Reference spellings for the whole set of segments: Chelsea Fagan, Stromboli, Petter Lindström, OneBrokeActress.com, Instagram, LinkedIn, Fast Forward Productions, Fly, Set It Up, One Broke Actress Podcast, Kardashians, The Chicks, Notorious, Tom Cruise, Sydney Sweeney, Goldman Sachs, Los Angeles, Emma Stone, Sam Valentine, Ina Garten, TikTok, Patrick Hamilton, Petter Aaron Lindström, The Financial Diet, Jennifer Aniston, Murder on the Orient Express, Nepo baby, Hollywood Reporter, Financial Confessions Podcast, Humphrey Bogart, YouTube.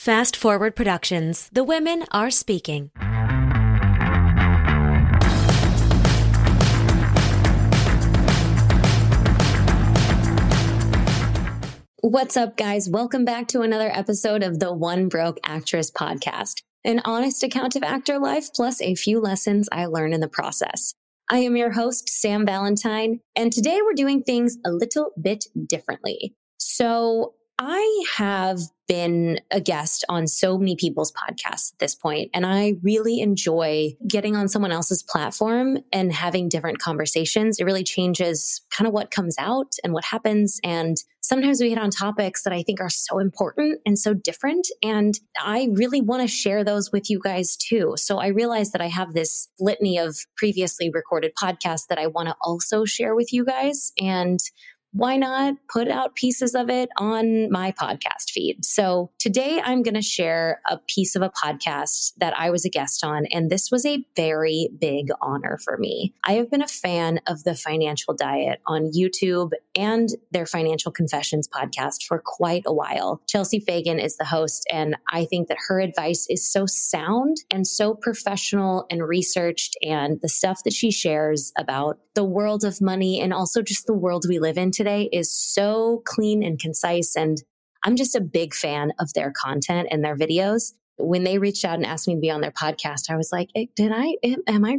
Fast Forward Productions. The Women Are Speaking. What's up, guys? Welcome back to another episode of the One Broke Actress Podcast, an honest account of actor life, plus a few lessons I learned in the process. I am your host, Sam Valentine, and today we're doing things a little bit differently. So I have been a guest on so many people's podcasts at this point, and I really enjoy getting on someone else's platform and having different conversations. It really changes kind of what comes out and what happens. And sometimes we hit on topics that I think are so important and so different. And I really want to share those with you guys too. So I realized that I have this litany of previously recorded podcasts that I want to also share with you guys. And why not put out pieces of it on my podcast feed? So today I'm going to share a piece of a podcast that I was a guest on, and this was a very big honor for me. I have been a fan of The Financial Diet on YouTube and their Financial Confessions podcast for quite a while. Chelsea Fagan is the host, and I think that her advice is so sound and so professional and researched, and the stuff that she shares about the world of money and also just the world we live in today is so clean and concise. And I'm just a big fan of their content and their videos. When they reached out and asked me to be on their podcast, I was like, am I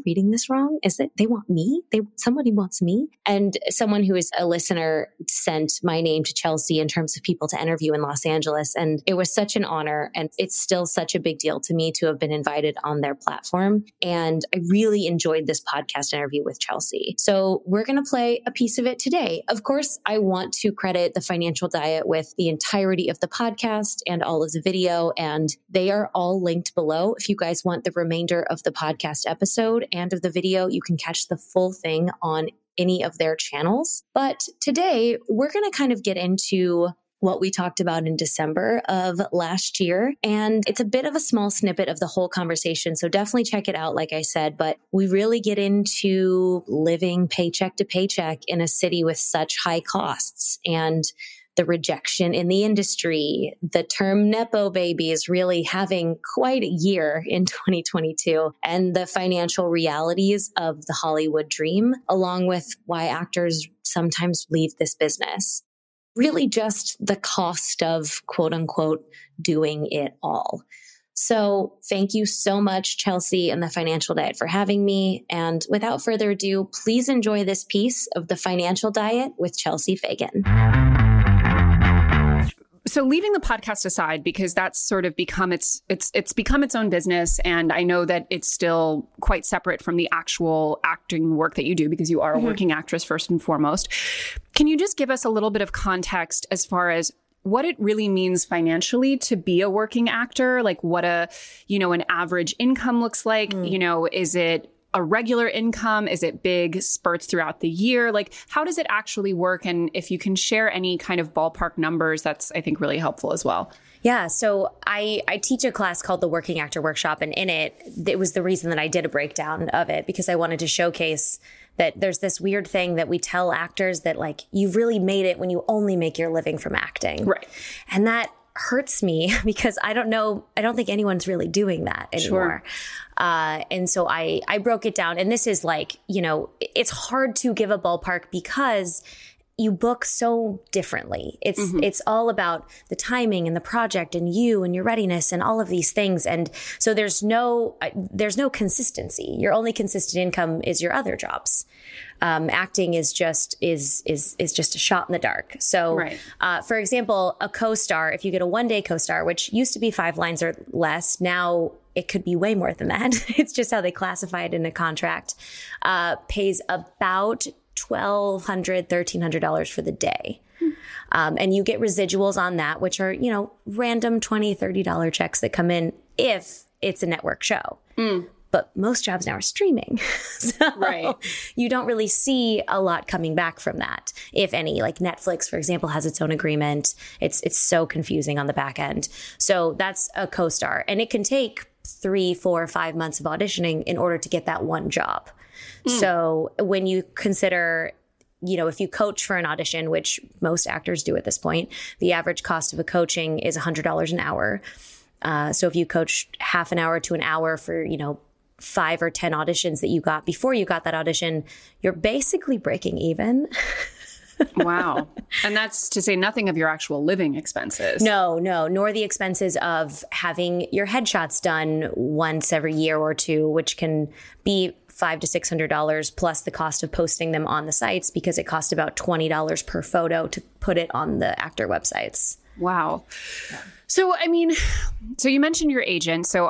reading this wrong? Is it, they want me? Somebody wants me? And someone who is a listener sent my name to Chelsea in terms of people to interview in Los Angeles. And it was such an honor. And it's still such a big deal to me to have been invited on their platform. And I really enjoyed this podcast interview with Chelsea. So we're going to play a piece of it today. Of course, I want to credit The Financial Diet with the entirety of the podcast and all of the video. And they are all linked below. If you guys want the remainder of the podcast episode and of the video, you can catch the full thing on any of their channels. But today, we're going to kind of get into what we talked about in December of last year. And it's a bit of a small snippet of the whole conversation. So definitely check it out, like I said. But we really get into living paycheck to paycheck in a city with such high costs and the rejection in the industry. The term Nepo baby is really having quite a year in 2022, and the financial realities of the Hollywood dream, along with why actors sometimes leave this business. Really just the cost of quote unquote doing it all. So thank you so much, Chelsea and The Financial Diet, for having me. And without further ado, please enjoy this piece of The Financial Diet with Chelsea Fagan. So leaving the podcast aside, because that's sort of become it's become its own business. And I know that it's still quite separate from the actual acting work that you do, because you are a working actress first and foremost. Can you just give us a little bit of context as far as what it really means financially to be a working actor? Like what an average income looks like, is it a regular income? Is it big spurts throughout the year? Like, how does it actually work? And if you can share any kind of ballpark numbers, that's, I think, really helpful as well. Yeah. So I teach a class called the Working Actor Workshop. And in it, it was the reason that I did a breakdown of it, because I wanted to showcase that there's this weird thing that we tell actors that, like, you've really made it when you only make your living from acting. Right. And that hurts me, because I don't think anyone's really doing that anymore. Sure. And so I broke it down, and this is like, it's hard to give a ballpark because you book so differently. It's all about the timing and the project and you and your readiness and all of these things. And so there's no consistency. Your only consistent income is your other jobs. Acting is just a shot in the dark. So, right. For example, a co-star, if you get a one-day co-star, which used to be 5 lines or less, now it could be way more than that. It's just how they classify it in a contract, pays about $1,200, $1,300 for the day. And you get residuals on that, which are, random $20, $30 checks that come in if it's a network show. But most jobs now are streaming. So right. You don't really see a lot coming back from that, if any. Like Netflix, for example, has its own agreement. It's so confusing on the back end. So that's a co-star. And it can take 3, 4, 5 months of auditioning in order to get that one job. So when you consider, if you coach for an audition, which most actors do at this point, the average cost of a coaching is $100 an hour. So if you coached half an hour to an hour for, 5 or 10 auditions that you got before you got that audition, you're basically breaking even. Wow. And that's to say nothing of your actual living expenses. No, nor the expenses of having your headshots done once every year or two, which can be $500 to $600 plus the cost of posting them on the sites, because it costs about $20 per photo to put it on the actor websites. Wow. Yeah. So you mentioned your agent. So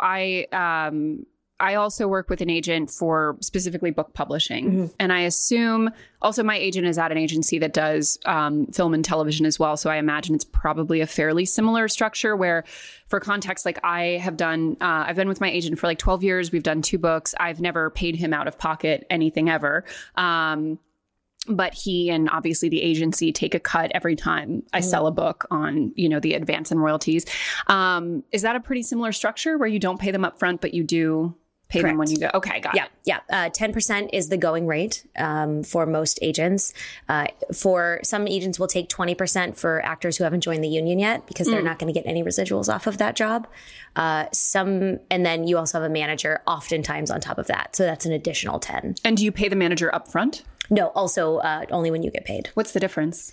I also work with an agent for specifically book publishing. Mm-hmm. And I assume also my agent is at an agency that does film and television as well. So I imagine it's probably a fairly similar structure where, for context, like I've been with my agent for like 12 years. We've done 2 books. I've never paid him out of pocket anything ever. But he and obviously the agency take a cut every time I sell a book on, the advance and royalties. Is that a pretty similar structure where you don't pay them up front, but you do pay Correct. Them when you go? Okay, got it. Yeah. 10% is the going rate for most agents. For some agents will take 20% for actors who haven't joined the union yet, because they're not going to get any residuals off of that job. And then you also have a manager oftentimes on top of that. So that's an additional 10. And do you pay the manager up front? No, also only when you get paid. What's the difference?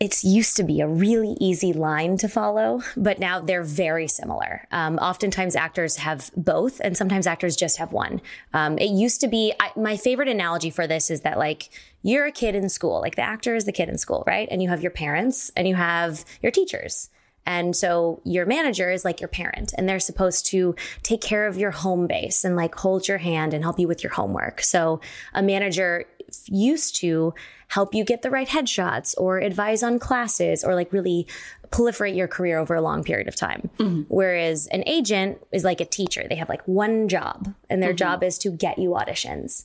It's used to be a really easy line to follow, but now they're very similar. Oftentimes actors have both, and sometimes actors just have one. It used to be, my favorite analogy for this is that like you're a kid in school, like the actor is the kid in school, right? And you have your parents and you have your teachers. And so your manager is like your parent, and they're supposed to take care of your home base and like hold your hand and help you with your homework. So a manager used to help you get the right headshots or advise on classes or like really proliferate your career over a long period of time. Mm-hmm. Whereas an agent is like a teacher. They have like one job, and their job is to get you auditions.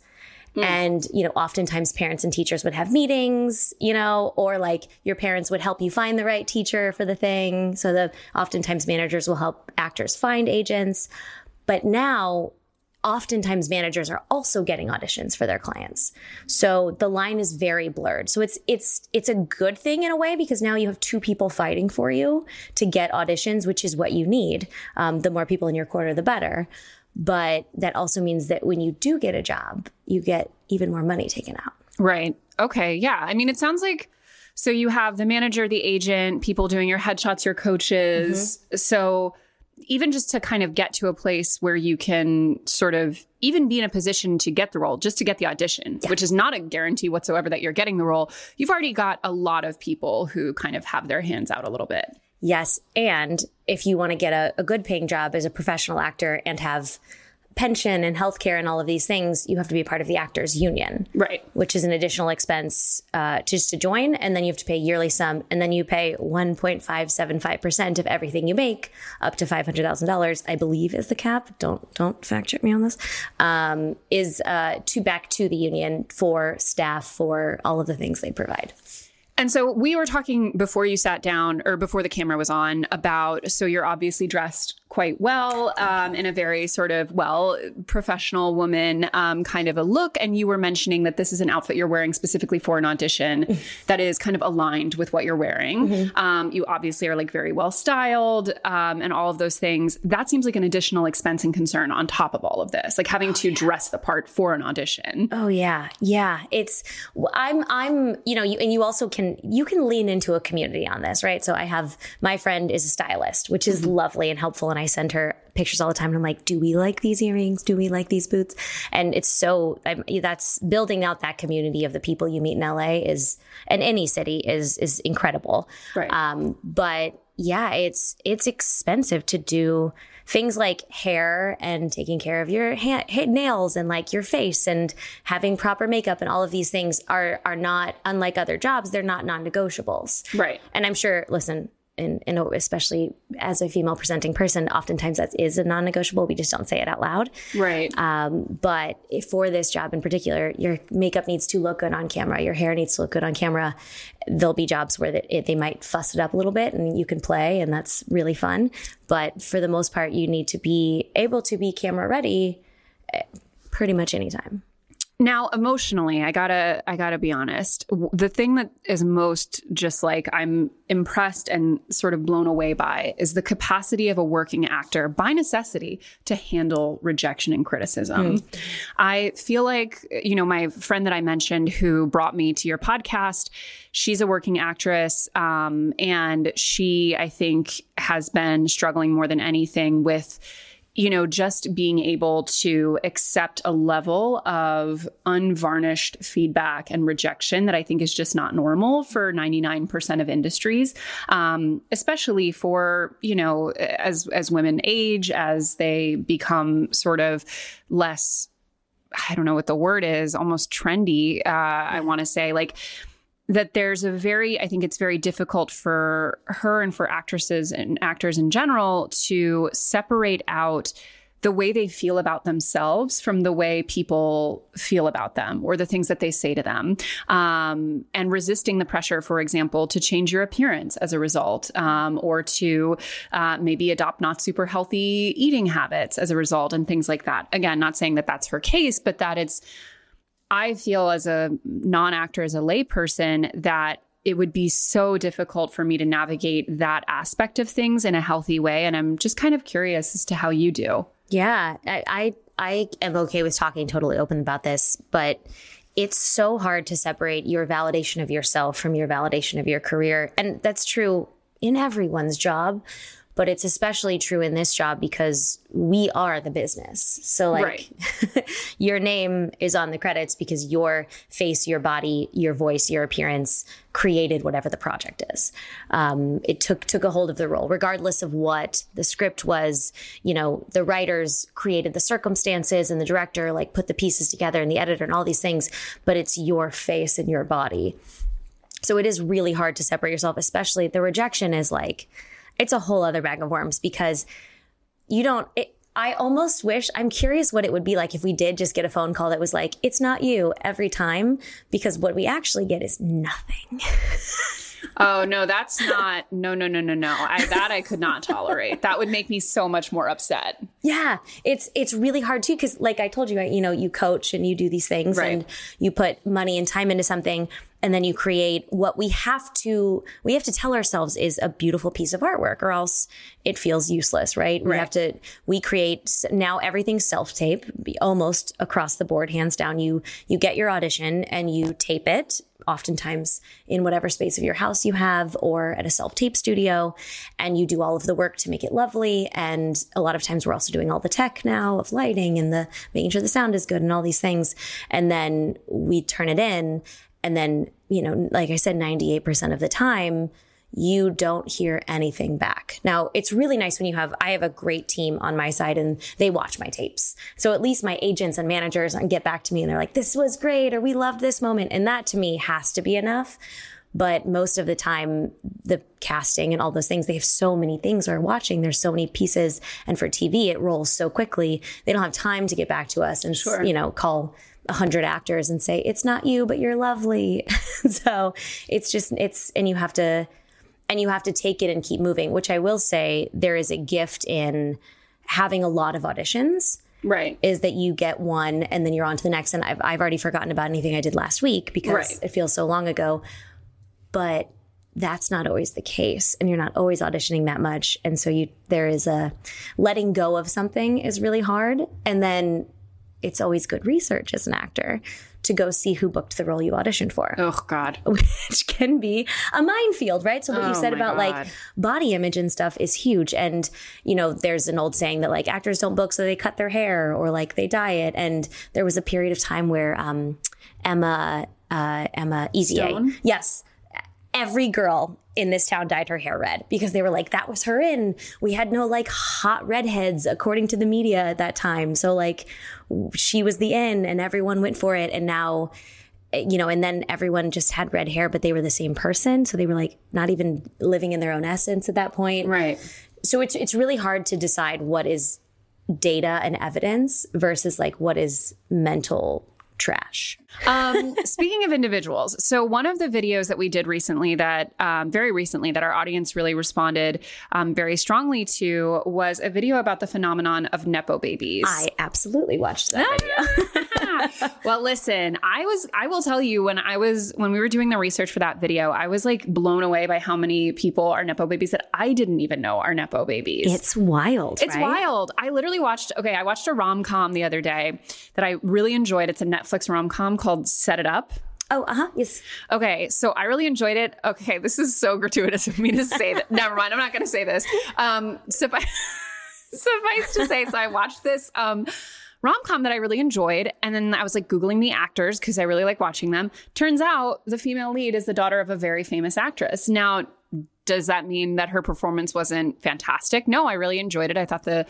Mm. And, oftentimes parents and teachers would have meetings, or like your parents would help you find the right teacher for the thing. So oftentimes managers will help actors find agents. But now oftentimes managers are also getting auditions for their clients. So the line is very blurred. So it's a good thing in a way, because now you have 2 people fighting for you to get auditions, which is what you need. The more people in your corner, the better. But that also means that when you do get a job, you get even more money taken out. Right. Okay. Yeah. It sounds like, so you have the manager, the agent, people doing your headshots, your coaches. Mm-hmm. So even just to kind of get to a place where you can sort of even be in a position to get the role, just to get the audition, which is not a guarantee whatsoever that you're getting the role. You've already got a lot of people who kind of have their hands out a little bit. Yes. And if you want to get a good paying job as a professional actor and have pension and healthcare and all of these things, you have to be a part of the actors union, right? Which is an additional expense just to join. And then you have to pay a yearly sum, and then you pay 1.575% of everything you make up to $500,000, I believe is the cap. Don't fact check me on this, is back to the union for staff, for all of the things they provide. And so we were talking before you sat down, or before the camera was on, about, so you're obviously dressed quite well in a very sort of, professional woman kind of a look. And you were mentioning that this is an outfit you're wearing specifically for an audition that is kind of aligned with what you're wearing. Mm-hmm. You obviously are like very well styled and all of those things. That seems like an additional expense and concern on top of all of this, like having to dress the part for an audition. Oh, yeah. Yeah. You can lean into a community on this, right? So I have, my friend is a stylist, which is lovely and helpful. And I send her pictures all the time. And I'm like, do we like these earrings? Do we like these boots? And it's so, that's building out that community of the people you meet in LA and any city is incredible. Right. But yeah, it's expensive to do things like hair and taking care of your nails and like your face and having proper makeup, and all of these things are not, unlike other jobs, they're not non-negotiables. Right. And I'm sure, listen, and especially as a female presenting person, oftentimes that is a non-negotiable. We just don't say it out loud. Right. But for this job in particular, your makeup needs to look good on camera. Your hair needs to look good on camera. There'll be jobs where they might fuss it up a little bit and you can play, and that's really fun. But for the most part, you need to be able to be camera ready pretty much anytime. Now, emotionally, I gotta be honest. The thing that is most just like I'm impressed and sort of blown away by is the capacity of a working actor by necessity to handle rejection and criticism. Mm. I feel like, you know, my friend that I mentioned who brought me to your podcast, she's a working actress. And she, I think, has been struggling more than anything with, you know, just being able to accept a level of unvarnished feedback and rejection that I think is just not normal for 99% of industries, especially for, you know, as women age, as they become sort of less, I don't know what the word is, almost trendy, I want to say, like, that there's a very, I think it's very difficult for her and for actresses and actors in general to separate out the way they feel about themselves from the way people feel about them or the things that they say to them, and resisting the pressure, for example, to change your appearance as a result, or to maybe adopt not super healthy eating habits as a result and things like that. Again, not saying that that's her case, but that it's, I feel as a non-actor, as a layperson, that it would be so difficult for me to navigate that aspect of things in a healthy way. And I'm just kind of curious as to how you do. Yeah, I am okay with talking totally open about this, but it's so hard to separate your validation of yourself from your validation of your career. And that's true in everyone's job, but it's especially true in this job because we are the business. So like right. Your name is on the credits because your face, your body, your voice, your appearance created whatever the project is. It took a hold of the role, regardless of what the script was. You know, the writers created the circumstances and the director like put the pieces together and the editor and all these things, but it's your face and your body. So it is really hard to separate yourself, especially the rejection is like, it's a whole other bag of worms because you don't, I almost wish, I'm curious what it would be like if we did just get a phone call that was like, it's not you every time, because what we actually get is nothing. Oh, no, that's not, no. That I could not tolerate. That would make me so much more upset. Yeah, it's really hard too, because like I told you, you know, you coach and you do these things right. And you put money and time into something. And then you create what we have to tell ourselves is a beautiful piece of artwork or else it feels useless, right? Right. We create, now everything's self-tape almost across the board, hands down. You get your audition and you tape it oftentimes in whatever space of your house you have or at a self-tape studio, and you do all of the work to make it lovely. And a lot of times we're also doing all the tech now of lighting and the making sure the sound is good and all these things. And then we turn it in. And then, you know, like I said, 98% of the time, you don't hear anything back. Now, it's really nice when I have a great team on my side and they watch my tapes. So at least my agents and managers get back to me and they're like, this was great, or we loved this moment. And that to me has to be enough. But most of the time, the casting and all those things, they have so many things we're watching. There's so many pieces. And for TV, it rolls so quickly. They don't have time to get back to us and, sure. You know, call 100 actors and say, it's not you, but you're lovely. So it's just, and you have to take it and keep moving, which I will say there is a gift in having a lot of auditions, right? Is that you get one and then you're on to the next. And I've already forgotten about anything I did last week because right. It feels so long ago, but that's not always the case. And you're not always auditioning that much. And so there is a letting go of something is really hard. And then it's always good research as an actor to go see who booked the role you auditioned for. Oh, God. Which can be a minefield, right? So what you said about God. Like body image and stuff is huge. And, you know, there's an old saying that like actors don't book, so they cut their hair or like they dye it. And there was a period of time where Emma Eazy-A. Yes. Every girl in this town dyed her hair red because they were like, that was her in. We had no like hot redheads according to the media at that time. So like she was the in and everyone went for it. And now, you know, and then everyone just had red hair, but they were the same person. So they were like not even living in their own essence at that point. Right. So it's really hard to decide what is data and evidence versus like what is mental trash. Speaking of individuals, so one of the videos that we did recently that very recently that our audience really responded very strongly to was a video about the phenomenon of Nepo babies. I absolutely watched that video. Well, listen, I will tell you when we were doing the research for that video, I was like blown away by how many people are Nepo babies that I didn't even know are Nepo babies. It's wild. It's wild. I literally watched a rom-com the other day that I really enjoyed. It's a Netflix rom-com called Set It Up. Oh, yes. Okay, so I really enjoyed it. Okay, this is so gratuitous of me to say that. Never mind, I'm not going to say this. Suffice to say, so I watched this rom-com that I really enjoyed, and then I was like Googling the actors because I really like watching them. Turns out the female lead is the daughter of a very famous actress. Now, does that mean that her performance wasn't fantastic? No, I really enjoyed it. I thought the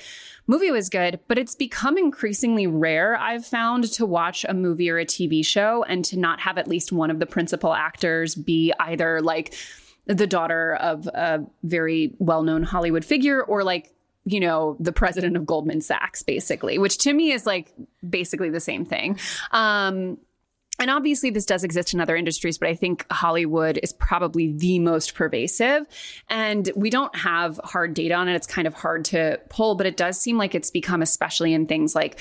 movie was good, but it's become increasingly rare, I've found, to watch a movie or a TV show and to not have at least one of the principal actors be either like the daughter of a very well-known Hollywood figure or like, you know, the president of Goldman Sachs, basically, which to me is like basically the same thing. And obviously this does exist in other industries, but I think Hollywood is probably the most pervasive, and we don't have hard data on it. It's kind of hard to pull, but it does seem like it's become, especially in things like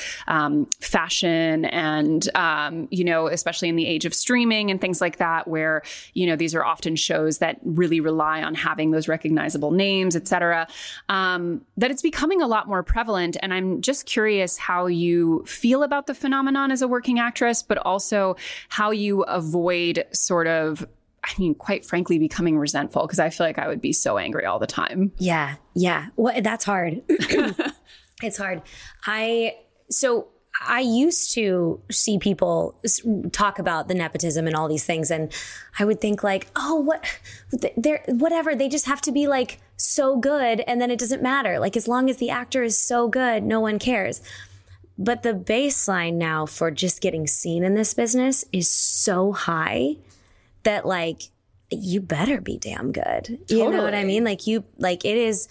fashion and, you know, especially in the age of streaming and things like that, where, you know, these are often shows that really rely on having those recognizable names, et cetera, that it's becoming a lot more prevalent. And I'm just curious how you feel about the phenomenon as a working actress, but also how you avoid sort of, I mean, quite frankly, becoming resentful, because I feel like I would be so angry all the time. Yeah. Yeah. Well, that's hard. It's hard. I used to see people talk about the nepotism and all these things, and I would think like, oh, whatever, they just have to be like so good, and then it doesn't matter. Like, as long as the actor is so good, no one cares. But the baseline now for just getting seen in this business is so high that, like, you better be damn good. You totally know what I mean? Like, it is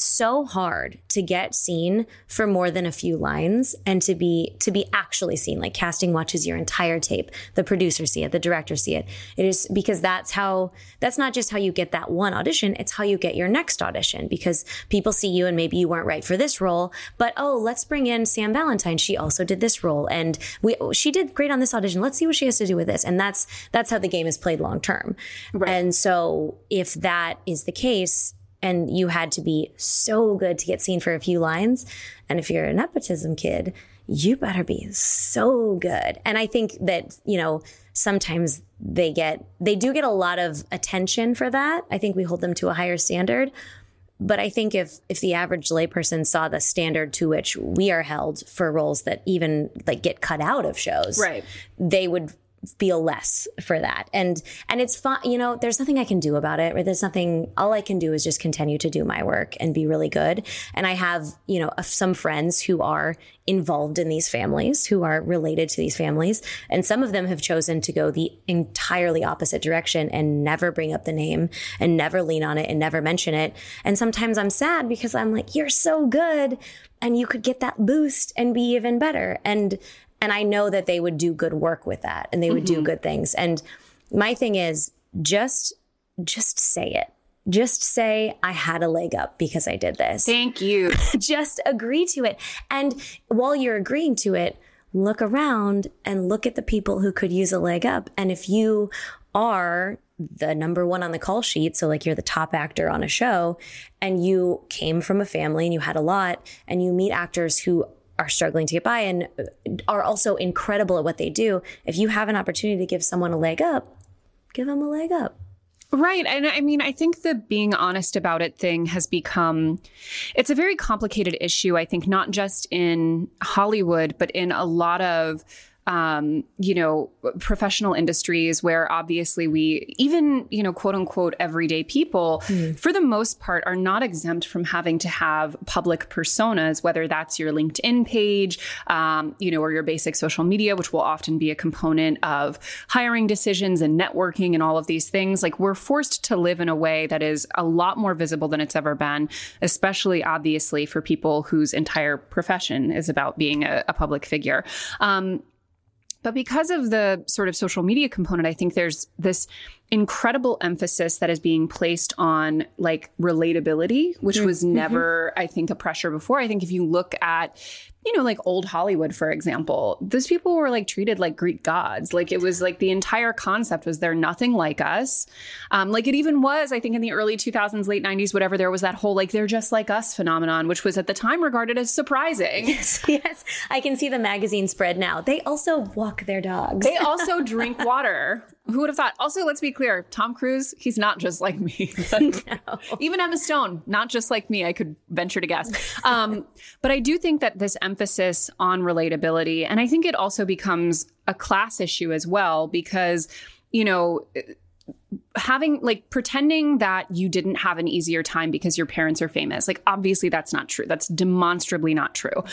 so hard to get seen for more than a few lines and to be actually seen. Like, casting watches your entire tape. The producers see it. The directors see it. It is, because that's not just how you get that one audition. It's how you get your next audition, because people see you and maybe you weren't right for this role, but, oh, let's bring in Sam Valentine. She also did this role, and she did great on this audition. Let's see what she has to do with this. And that's how the game is played long term. Right. And so if that is the case, and you had to be so good to get seen for a few lines, and if you're a nepotism kid, you better be so good. And I think that, you know, sometimes they do get a lot of attention for that. I think we hold them to a higher standard. But I think if the average layperson saw the standard to which we are held for roles that even like get cut out of shows, right, they would feel less for that. And it's fun, you know, there's nothing I can do about it, or there's nothing, all I can do is just continue to do my work and be really good. And I have, you know, some friends who are involved in these families, who are related to these families. And some of them have chosen to go the entirely opposite direction and never bring up the name and never lean on it and never mention it. And sometimes I'm sad because I'm like, you're so good and you could get that boost and be even better. And I know that they would do good work with that, and they would do good things. And my thing is just say it. Just say, I had a leg up because I did this. Thank you. Just agree to it. And while you're agreeing to it, look around and look at the people who could use a leg up. And if you are the number one on the call sheet, so like you're the top actor on a show, and you came from a family and you had a lot, and you meet actors who are struggling to get by and are also incredible at what they do, if you have an opportunity to give someone a leg up, give them a leg up. Right. And I mean, I think the being honest about it thing has become, it's a very complicated issue, I think, not just in Hollywood, but in a lot of you know, professional industries where obviously we, even, you know, quote unquote, everyday people, for the most part, are not exempt from having to have public personas, whether that's your LinkedIn page, you know, or your basic social media, which will often be a component of hiring decisions and networking and all of these things. Like, we're forced to live in a way that is a lot more visible than it's ever been, especially obviously for people whose entire profession is about being a public figure. But because of the sort of social media component, I think there's this incredible emphasis that is being placed on like relatability, which was never, I think, a pressure before. I think if you look at, you know, like old Hollywood, for example, those people were like treated like Greek gods. Like it was like the entire concept was they're nothing like us. Like it even was, I think, in the early 2000s, late 90s, whatever, there was that whole like they're just like us phenomenon, which was at the time regarded as surprising. Yes, I can see the magazine spread now. They also walk their dogs. They also drink water. Who would have thought? Also, let's be clear, Tom Cruise, he's not just like me. Like, no. Even Emma Stone, not just like me, I could venture to guess. But I do think that this emphasis on relatability, and I think it also becomes a class issue as well, because, you know, having like pretending that you didn't have an easier time because your parents are famous, like obviously that's not true. That's demonstrably not true.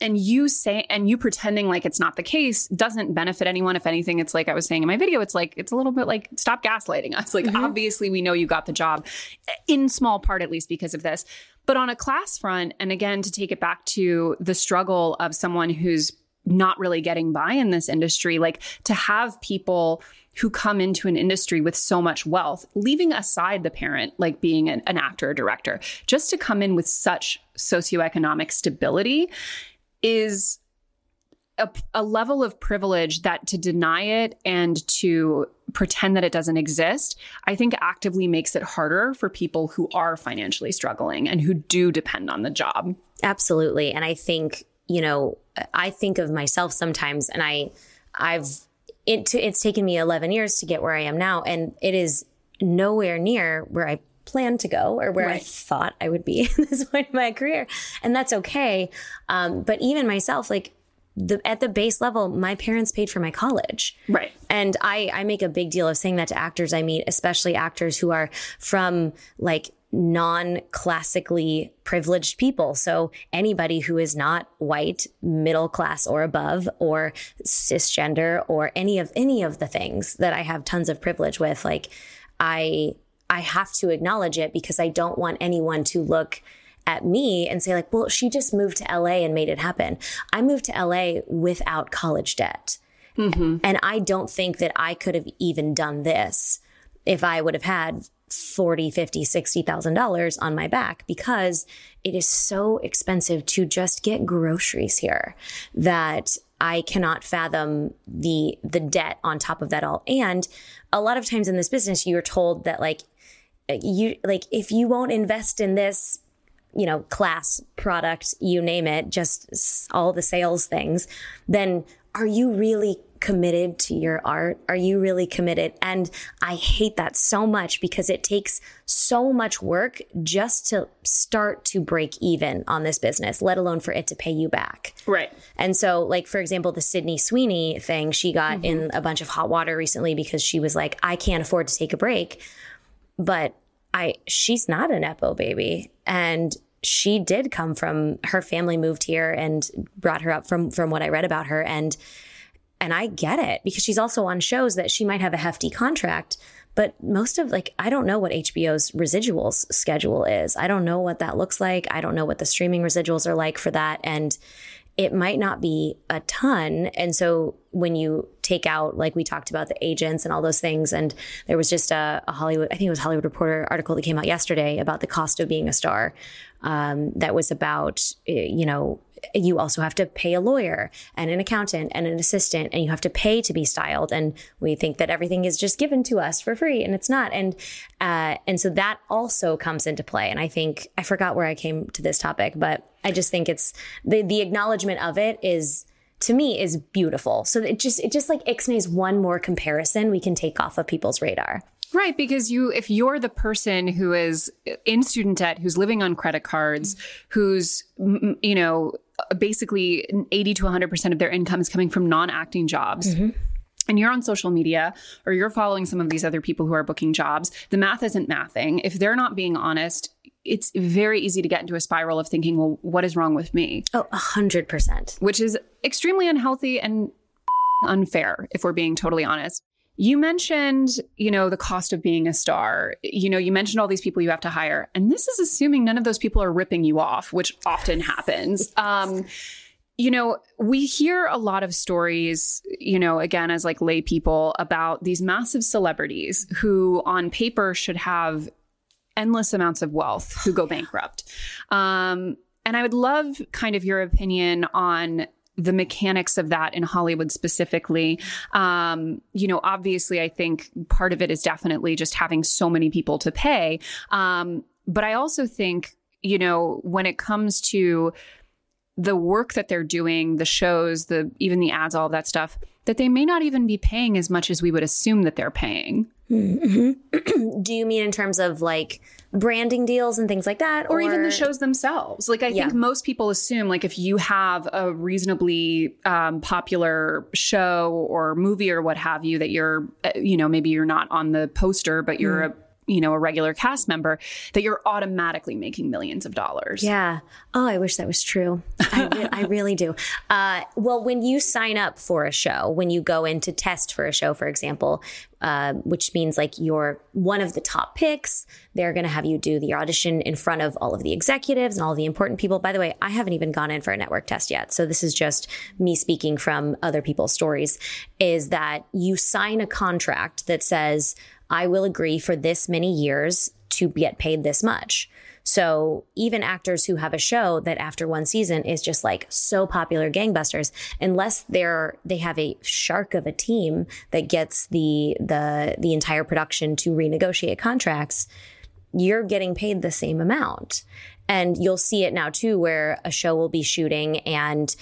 And you pretending like it's not the case doesn't benefit anyone. If anything, it's like I was saying in my video, it's like, it's a little bit like, stop gaslighting us. Like, obviously we know you got the job in small part, at least because of this, but on a class front. And again, to take it back to the struggle of someone who's not really getting by in this industry, like to have people who come into an industry with so much wealth, leaving aside the parent, like being an actor or director, just to come in with such socioeconomic stability is a level of privilege that to deny it and to pretend that it doesn't exist, I think actively makes it harder for people who are financially struggling and who do depend on the job. Absolutely. And I think, you know, I think of myself sometimes, and it's taken me 11 years to get where I am now. And it is nowhere near where I planned to go or where I thought I would be at this point in my career. And that's okay. But even myself, like at the base level, my parents paid for my college. Right. And I make a big deal of saying that to actors I meet, especially actors who are from like non-classically privileged people. So anybody who is not white, middle class or above, or cisgender, or any of the things that I have tons of privilege with, like I have to acknowledge it, because I don't want anyone to look at me and say like, well, she just moved to LA and made it happen. I moved to LA without college debt. And I don't think that I could have even done this if I would have had $40,000, $50,000, $60,000 on my back, because it is so expensive to just get groceries here that I cannot fathom the debt on top of that all. And a lot of times in this business, you're told that like if you won't invest in this, you know, class, product, you name it, just all the sales things, then are you really committed to your art? Are you really committed? And I hate that so much, because it takes so much work just to start to break even on this business, let alone for it to pay you back. Right. And so like, for example, the Sydney Sweeney thing, she got in a bunch of hot water recently because she was like, I can't afford to take a break. But she's not an Epo baby. And she did come from, her family moved here and brought her up from what I read about her. And I get it, because she's also on shows that she might have a hefty contract, but most of like, I don't know what HBO's residuals schedule is. I don't know what that looks like. I don't know what the streaming residuals are like for that. And it might not be a ton. And so when you take out, like we talked about, the agents and all those things, and there was just a Hollywood, I think it was Hollywood Reporter article that came out yesterday about the cost of being a star. That was about, you know, you also have to pay a lawyer and an accountant and an assistant, and you have to pay to be styled. And we think that everything is just given to us for free, and it's not. And so that also comes into play. And I think I forgot where I came to this topic, but I just think it's the acknowledgement of it is, to me, is beautiful. So it just like ixnays one more comparison we can take off of people's radar. Right. Because if you're the person who is in student debt, who's living on credit cards, who's, you know, basically 80 to 100% of their income is coming from non-acting jobs, and you're on social media or you're following some of these other people who are booking jobs, the math isn't mathing. If they're not being honest, it's very easy to get into a spiral of thinking, well, what is wrong with me? Oh, 100%. Which is extremely unhealthy and unfair, if we're being totally honest. You mentioned, you know, the cost of being a star. You know, you mentioned all these people you have to hire. And this is assuming none of those people are ripping you off, which often happens. You know, we hear a lot of stories, you know, again, as like lay people about these massive celebrities who on paper should have endless amounts of wealth who go bankrupt. And I would love kind of your opinion on the mechanics of that in Hollywood specifically. You know, obviously, I think part of it is definitely just having so many people to pay. But I also think, you know, when it comes to the work that they're doing, the shows, the even the ads, all of that stuff, that they may not even be paying as much as we would assume that they're paying. Mm-hmm. Do you mean in terms of like branding deals and things like that? Or even the shows themselves? Like, I think most people assume like if you have a reasonably popular show or movie or what have you, that you're, you know, maybe you're not on the poster, but you're a you know, a regular cast member, that you're automatically making millions of dollars. Yeah. Oh, I wish that was true. I really do. Well, when you sign up for a show, when you go in to test for a show, for example, which means like you're one of the top picks, they're going to have you do the audition in front of all of the executives and all the important people. By the way, I haven't even gone in for a network test yet. So this is just me speaking from other people's stories, is that you sign a contract that says, I will agree for this many years to get paid this much. So even actors who have a show that after one season is just like so popular gangbusters, unless they have a shark of a team that gets the entire production to renegotiate contracts, you're getting paid the same amount. And you'll see it now, too, where a show will be shooting and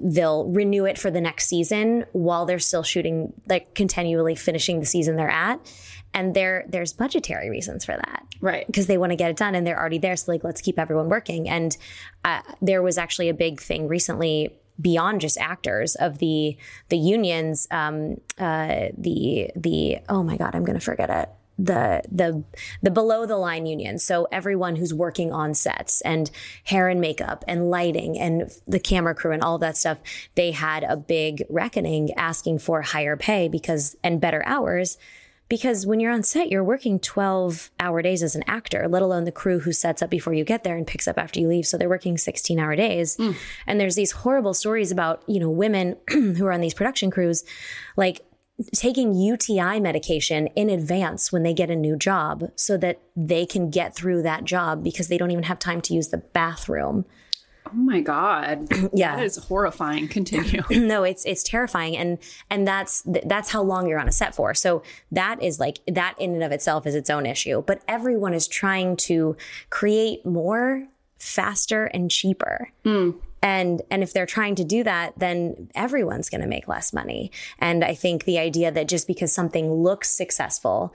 they'll renew it for the next season while they're still shooting, like continually finishing the season they're at. And there's budgetary reasons for that. Right. Because they want to get it done and they're already there. So like, let's keep everyone working. And there was actually a big thing recently beyond just actors of the unions, oh, my God, I'm going to forget it. The below the line union. So everyone who's working on sets and hair and makeup and lighting and the camera crew and all that stuff, they had a big reckoning asking for higher pay because and better hours, because when you're on set, you're working 12-hour days as an actor, let alone the crew who sets up before you get there and picks up after you leave. So they're working 16-hour days. Mm. And there's these horrible stories about, you know, women who are on these production crews, like taking UTI medication in advance when they get a new job so that they can get through that job because they don't even have time to use the bathroom. Oh my God. Yeah. That is horrifying. Continue. No, it's terrifying. And that's how long you're on a set for. So that is like, that in and of itself is its own issue, but everyone is trying to create more, faster and cheaper. Mm. And if they're trying to do that, then everyone's going to make less money. And I think the idea that just because something looks successful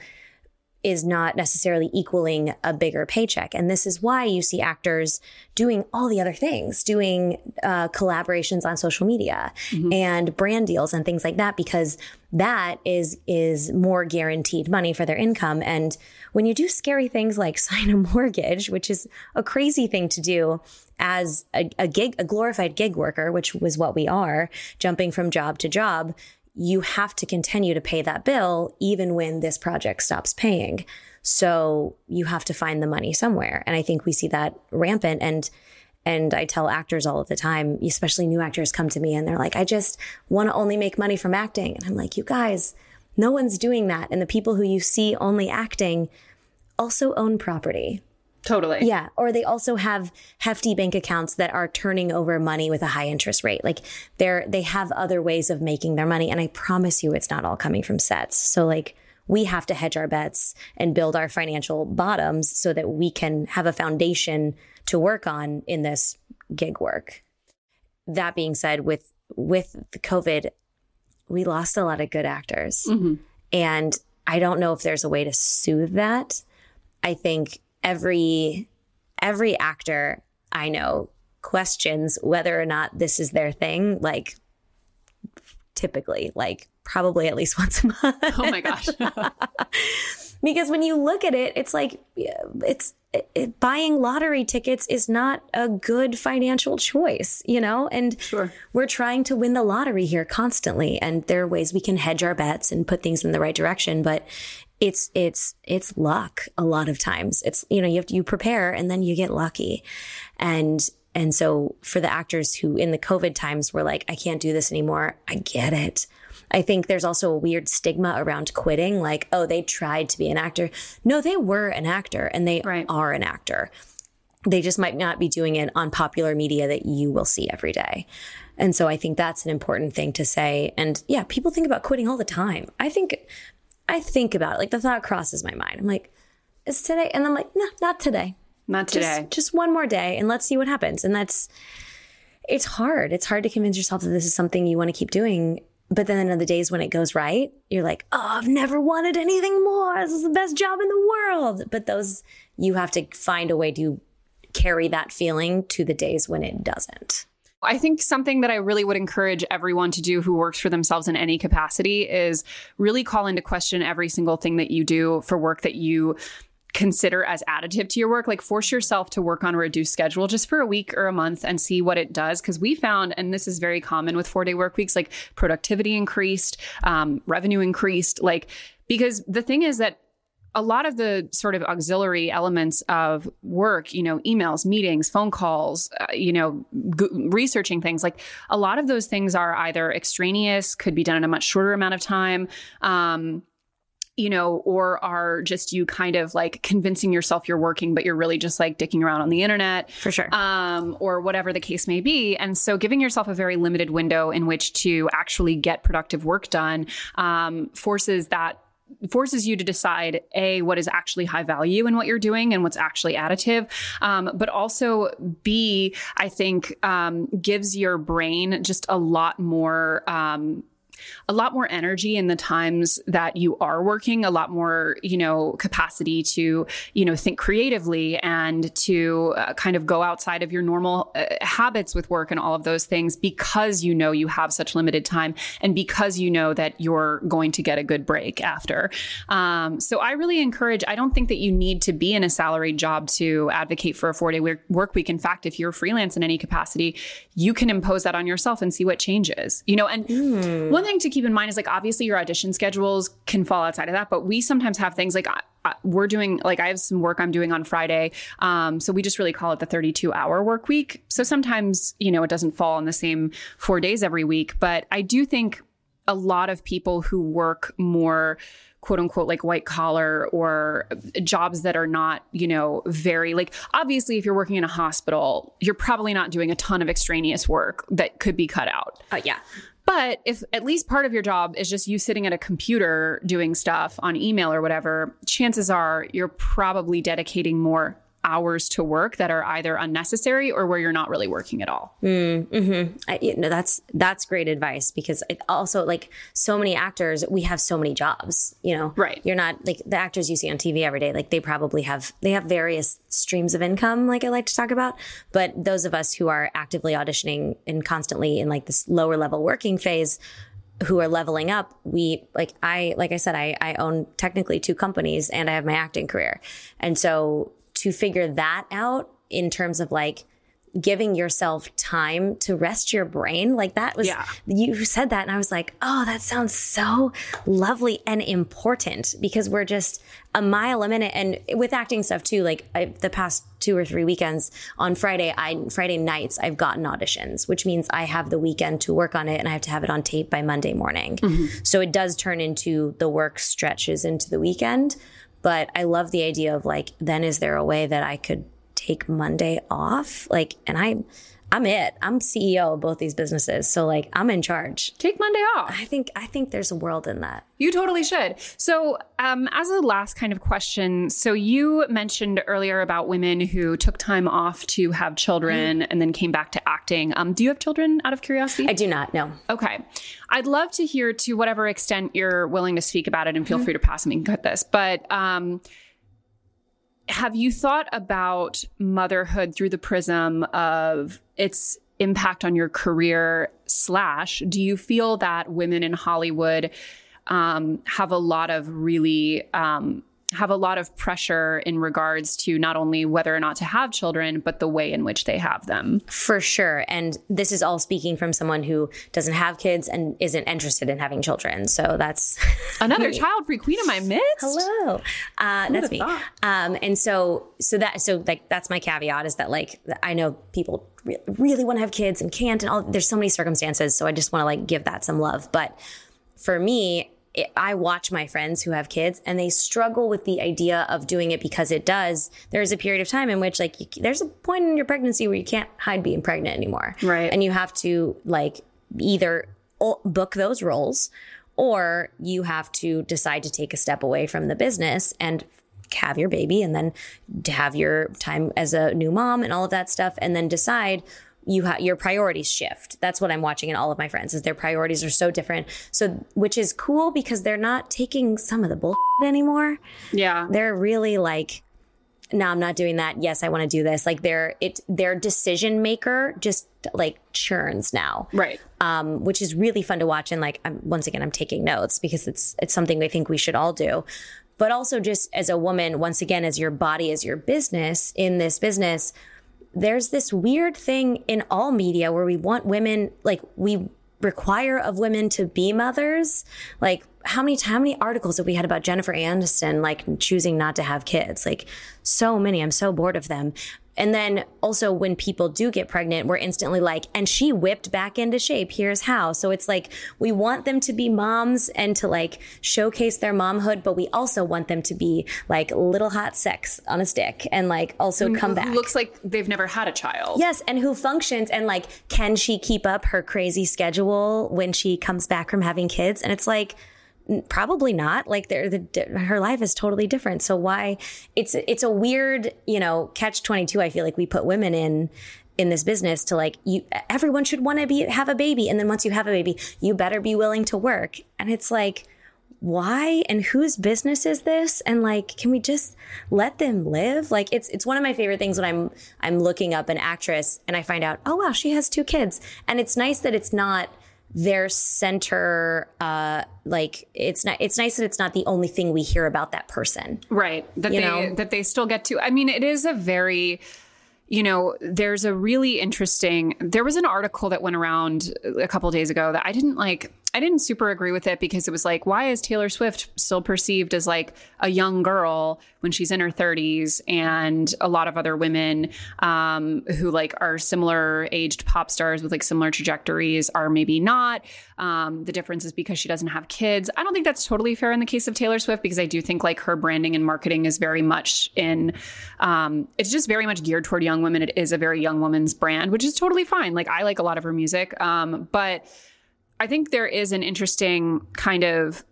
is not necessarily equaling a bigger paycheck. And this is why you see actors doing all the other things, doing collaborations on social media and brand deals and things like that, because that is more guaranteed money for their income. And when you do scary things like sign a mortgage, which is a crazy thing to do, as a glorified gig worker, which was what we are, jumping from job to job, you have to continue to pay that bill even when this project stops paying. So you have to find the money somewhere. And I think we see that rampant. And I tell actors all of the time, especially new actors come to me and they're like, I just want to only make money from acting. And I'm like, you guys, no one's doing that. And the people who you see only acting also own property. Totally. Yeah. Or they also have hefty bank accounts that are turning over money with a high interest rate. Like they have other ways of making their money. And I promise you, it's not all coming from sets. So like we have to hedge our bets and build our financial bottoms so that we can have a foundation to work on in this gig work. That being said, with the COVID, we lost a lot of good actors. Mm-hmm. And I don't know if there's a way to soothe that. I think every actor I know questions whether or not this is their thing, like typically, like probably at least once a month. Oh my gosh. Because when you look at it, it's like buying lottery tickets is not a good financial choice, you know, and sure, we're trying to win the lottery here constantly. And there are ways we can hedge our bets and put things in the right direction. But it's luck a lot of times. It's, you know, you prepare and then you get lucky. And And so for the actors who in the COVID times were like, I can't do this anymore, I get it. I think there's also a weird stigma around quitting. Like, oh, they tried to be an actor. No, they were an actor and they are an actor. They just might not be doing it on popular media that you will see every day. And so I think that's an important thing to say. And yeah, people think about quitting all the time. I think about it. Like, the thought crosses my mind. I'm like, is today? And I'm like, no, not today. Not today. Just one more day and let's see what happens. And it's hard. It's hard to convince yourself that this is something you want to keep doing. But then on the days when it goes right, you're like, oh, I've never wanted anything more. This is the best job in the world. But those, you have to find a way to carry that feeling to the days when it doesn't. I think something that I really would encourage everyone to do who works for themselves in any capacity is really call into question every single thing that you do for work that you consider as additive to your work. Like, force yourself to work on a reduced schedule just for a week or a month and see what it does. Because we found, and this is very common with 4-day work weeks, like productivity increased, revenue increased, like, because the thing is that a lot of the sort of auxiliary elements of work, you know, emails, meetings, phone calls, researching things, like a lot of those things are either extraneous, could be done in a much shorter amount of time, or are just you kind of like convincing yourself you're working, but you're really just like dicking around on the internet. For sure. Or whatever the case may be. And so giving yourself a very limited window in which to actually get productive work done forces you to decide, A, what is actually high value in what you're doing and what's actually additive. But also B, I think, gives your brain just a lot more energy in the times that you are working, a lot more, capacity to, think creatively and to kind of go outside of your normal habits with work and all of those things, because you have such limited time and because that you're going to get a good break after. So I really encourage, I don't think that you need to be in a salaried job to advocate for a 4-day work week. In fact, if you're freelance in any capacity, you can impose that on yourself and see what changes, and one thing to keep in mind is, like, obviously your audition schedules can fall outside of that, but we sometimes have things like I have some work I'm doing on Friday. So we just really call it the 32-hour work week. So sometimes, it doesn't fall on the same 4 days every week, but I do think a lot of people who work more quote unquote like white collar or jobs that are not, very, like, obviously if you're working in a hospital, you're probably not doing a ton of extraneous work that could be cut out. Oh yeah. But if at least part of your job is just you sitting at a computer doing stuff on email or whatever, chances are you're probably dedicating more hours to work that are either unnecessary or where you're not really working at all. Mm-hmm. That's great advice, because it also, like, so many actors, we have so many jobs, Right. You're not like the actors you see on TV every day. Like, they probably have various streams of income, like I like to talk about. But those of us who are actively auditioning and constantly in like this lower level working phase, who are leveling up, I own technically 2 companies and I have my acting career. And so to figure that out in terms of like giving yourself time to rest your brain. Like, that was, You said that and I was like, oh, that sounds so lovely and important, because we're just a mile a minute. And with acting stuff too, like the past 2 or 3 weekends on Friday nights, I've gotten auditions, which means I have the weekend to work on it and I have to have it on tape by Monday morning. Mm-hmm. So it does turn into the work stretches into the weekend. But I love the idea of like, then is there a way that I could take Monday off? Like, and I'm CEO of both these businesses. So like, I'm in charge. Take Monday off. I think there's a world in that. You totally should. So as a last kind of question, so you mentioned earlier about women who took time off to have children and then came back to acting. Do you have children, out of curiosity? I do not, no. Okay. I'd love to hear, to whatever extent you're willing to speak about it, and feel free to pass me and cut this, but have you thought about motherhood through the prism of its impact on your career? / do you feel that women in Hollywood have a lot of really have a lot of pressure in regards to not only whether or not to have children, but the way in which they have them. For sure. And this is all speaking from someone who doesn't have kids and isn't interested in having children. So that's another child-free queen in my midst. Hello. That's me. So that's my caveat, is that like, I know people really want to have kids and can't, and all, there's so many circumstances. So I just want to like give that some love. But for me, I watch my friends who have kids and they struggle with the idea of doing it, because it does. There's a period of time in which like there's a point in your pregnancy where you can't hide being pregnant anymore. Right. And you have to like either book those roles, or you have to decide to take a step away from the business and have your baby, and then have your time as a new mom and all of that stuff, and then decide your priorities shift. That's what I'm watching in all of my friends, is their priorities are so different. So, which is cool, because they're not taking some of the bullshit anymore. Yeah. They're really like, no, I'm not doing that. Yes, I want to do this. Like their decision maker just like churns now. Right. Which is really fun to watch. And like, I'm taking notes, because it's something I think we should all do. But also just as a woman, once again, as your body is your business in this business, there's this weird thing in all media where we want women, like we require of women to be mothers. Like how many articles have we had about Jennifer Aniston, like choosing not to have kids? Like so many, I'm so bored of them. And then also when people do get pregnant, we're instantly like, and she whipped back into shape. Here's how. So it's like, we want them to be moms and to like showcase their momhood, but we also want them to be like little hot sex on a stick and like also come back. Looks like they've never had a child. Yes. And who functions, and like, can she keep up her crazy schedule when she comes back from having kids? And it's like, probably not. Like her life is totally different. So why? It's a weird, catch 22. I feel like we put women in this business to like, everyone should want to have a baby. And then once you have a baby, you better be willing to work. And it's like, why? And whose business is this? And like, can we just let them live? Like it's one of my favorite things when I'm looking up an actress and I find out, oh wow, she has 2 kids. And it's nice that it's not their center, it's nice that it's not the only thing we hear about that person. Right. That they still get to. I mean, it is a very, there's a really interesting, there was an article that went around a couple of days ago that I didn't super agree with it, because it was like, why is Taylor Swift still perceived as like a young girl when she's in her 30s, and a lot of other women who like are similar aged pop stars with like similar trajectories are maybe not. The difference is because she doesn't have kids. I don't think that's totally fair in the case of Taylor Swift, because I do think like her branding and marketing is very much it's just very much geared toward young women. It is a very young woman's brand, which is totally fine. Like I like a lot of her music, but I think there is an interesting kind of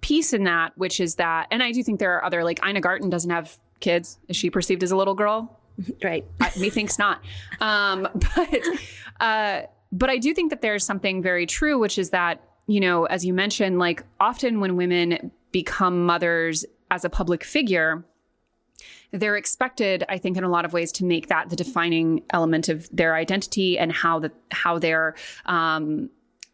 piece in that, which is that, and I do think there are other, like Ina Garten doesn't have kids. Is she perceived as a little girl? Right. Methinks not. But I do think that there's something very true, which is that, as you mentioned, like often when women become mothers as a public figure, they're expected, I think, in a lot of ways to make that the defining element of their identity and how they're,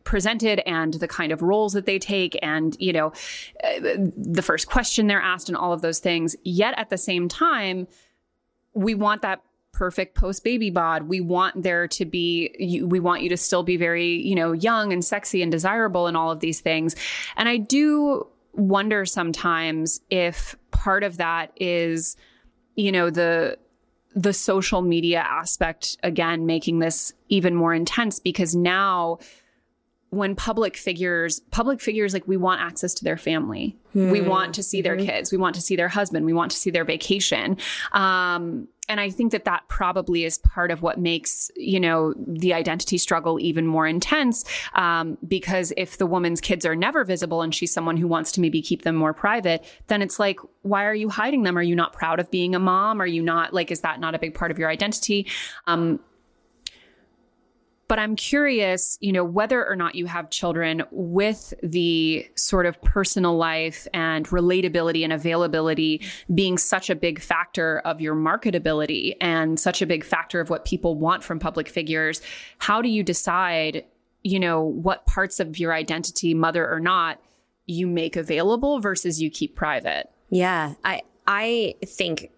presented, and the kind of roles that they take, and the first question they're asked, and all of those things. Yet at the same time, we want that perfect post baby bod. We want there to be, we want you to still be very young and sexy and desirable and all of these things. And I do wonder sometimes if part of that is the social media aspect, again making this even more intense, because now when public figures, like we want access to their family. Mm-hmm. We want to see their kids. We want to see their husband. We want to see their vacation. And I think that probably is part of what makes, the identity struggle even more intense. Because if the woman's kids are never visible and she's someone who wants to maybe keep them more private, then it's like, why are you hiding them? Are you not proud of being a mom? Are you not like, is that not a big part of your identity? But I'm curious, whether or not you have children, with the sort of personal life and relatability and availability being such a big factor of your marketability and such a big factor of what people want from public figures, how do you decide, what parts of your identity, mother or not, you make available versus you keep private? Yeah, I think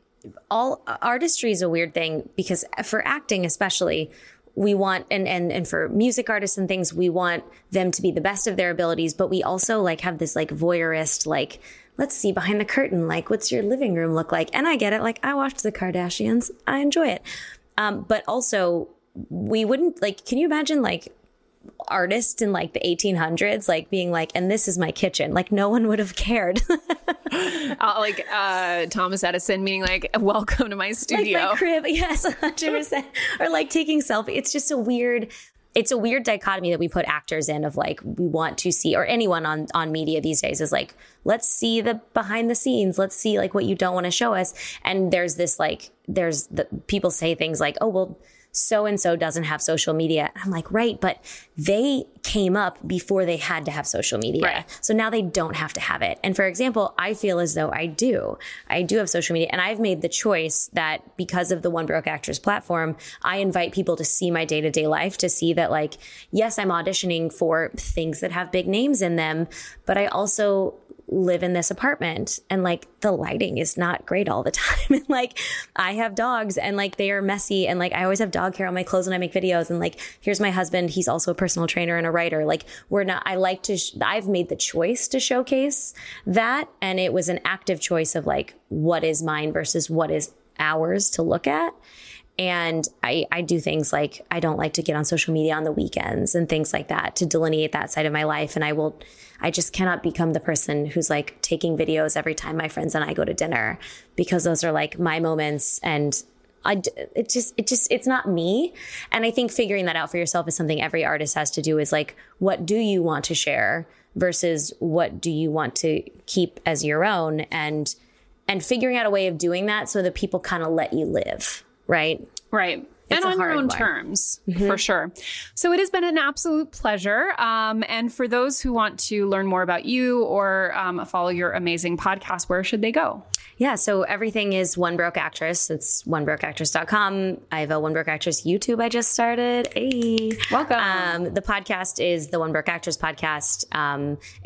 all artistry is a weird thing, because for acting especially, we want, and for music artists and things, we want them to be the best of their abilities, but we also like have this like voyeurist, like, let's see behind the curtain, like what's your living room look like? And I get it. Like I watched the Kardashians, I enjoy it. But also we wouldn't like, can you imagine like artists in like the 1800s, like being like, and this is my kitchen. Like no one would have cared. Thomas Edison being like, welcome to my studio. Like my crib. Yes, 100%. Or like taking selfie. It's just a weird, it's a weird dichotomy that we put actors in of like, we want to see, or anyone on media these days is like, let's see the behind the scenes. Let's see like what you don't want to show us. And there's this, like, there's the people say things like, oh, well, so-and-so doesn't have social media. I'm like, right, but they came up before they had to have social media. Right. So now they don't have to have it. And for example, I feel as though I do have social media, and I've made the choice that because of the One Broke Actress platform, I invite people to see my day-to-day life, to see that like, yes, I'm auditioning for things that have big names in them, but I also live in this apartment and like the lighting is not great all the time. And like I have dogs and like they are messy. And like I always have dog hair on my clothes when I make videos. And like, here's my husband. He's also a personal trainer and a writer. Like we're not, I like to, I've made the choice to showcase that. And it was an active choice of like, what is mine versus what is ours to look at. And I do things like, I don't like to get on social media on the weekends and things like that to delineate that side of my life. And I just cannot become the person who's like taking videos every time my friends and I go to dinner, because those are like my moments, and it's not me. And I think figuring that out for yourself is something every artist has to do, is like, what do you want to share versus what do you want to keep as your own, and figuring out a way of doing that so that people kind of let you live. Right. Right. It's and on your own terms, mm-hmm. for sure. So it has been an absolute pleasure. And for those who want to learn more about you or follow your amazing podcast, where should they go? Yeah. So everything is One Broke Actress. It's OneBrokeActress.com. I have a One Broke Actress YouTube I just started. Hey. Welcome. The podcast is the One Broke Actress podcast.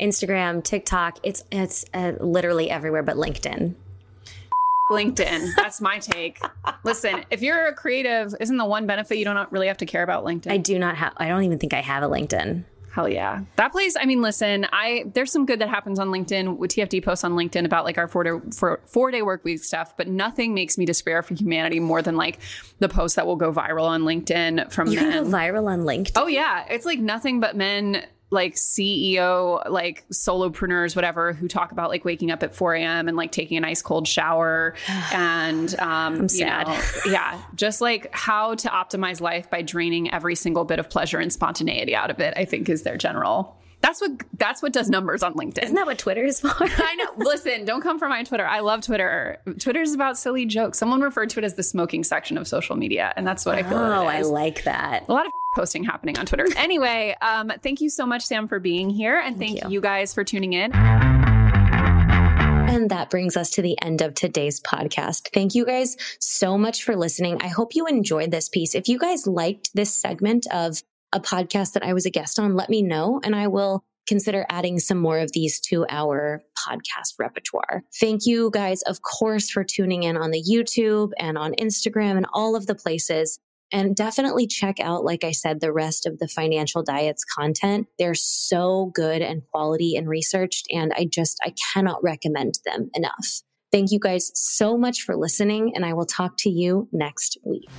Instagram, TikTok. It's literally everywhere but LinkedIn. LinkedIn. That's my take. Listen, if you're a creative, isn't the one benefit you don't really have to care about LinkedIn? I don't even think I have a LinkedIn. Hell yeah. That place, I mean, listen, there's some good that happens on LinkedIn with TFD posts on LinkedIn about like our four-day work week stuff, but nothing makes me despair for humanity more than like the posts that will go viral on LinkedIn from men. You go viral on LinkedIn? Oh yeah. It's like nothing but men, like CEO, like solopreneurs, whatever, who talk about like waking up at 4 a.m. and like taking an ice cold shower and, I'm sad. You know, yeah, just like how to optimize life by draining every single bit of pleasure and spontaneity out of it, I think is their general. That's what does numbers on LinkedIn. Isn't that what Twitter is for? I know. Listen, don't come for my Twitter. I love Twitter. Twitter is about silly jokes. Someone referred to it as the smoking section of social media, and that's what I feel. Oh, I like that. A lot of posting happening on Twitter. Anyway, thank you so much, Sam, for being here, and thank you. You guys for tuning in. And that brings us to the end of today's podcast. Thank you guys so much for listening. I hope you enjoyed this piece. If you guys liked this segment of a podcast that I was a guest on, let me know, and I will consider adding some more of these to our podcast repertoire. Thank you guys, of course, for tuning in on the YouTube and on Instagram and all of the places. And definitely check out, like I said, the rest of the Financial Diet's content. They're so good and quality and researched, and I cannot recommend them enough. Thank you guys so much for listening, and I will talk to you next week.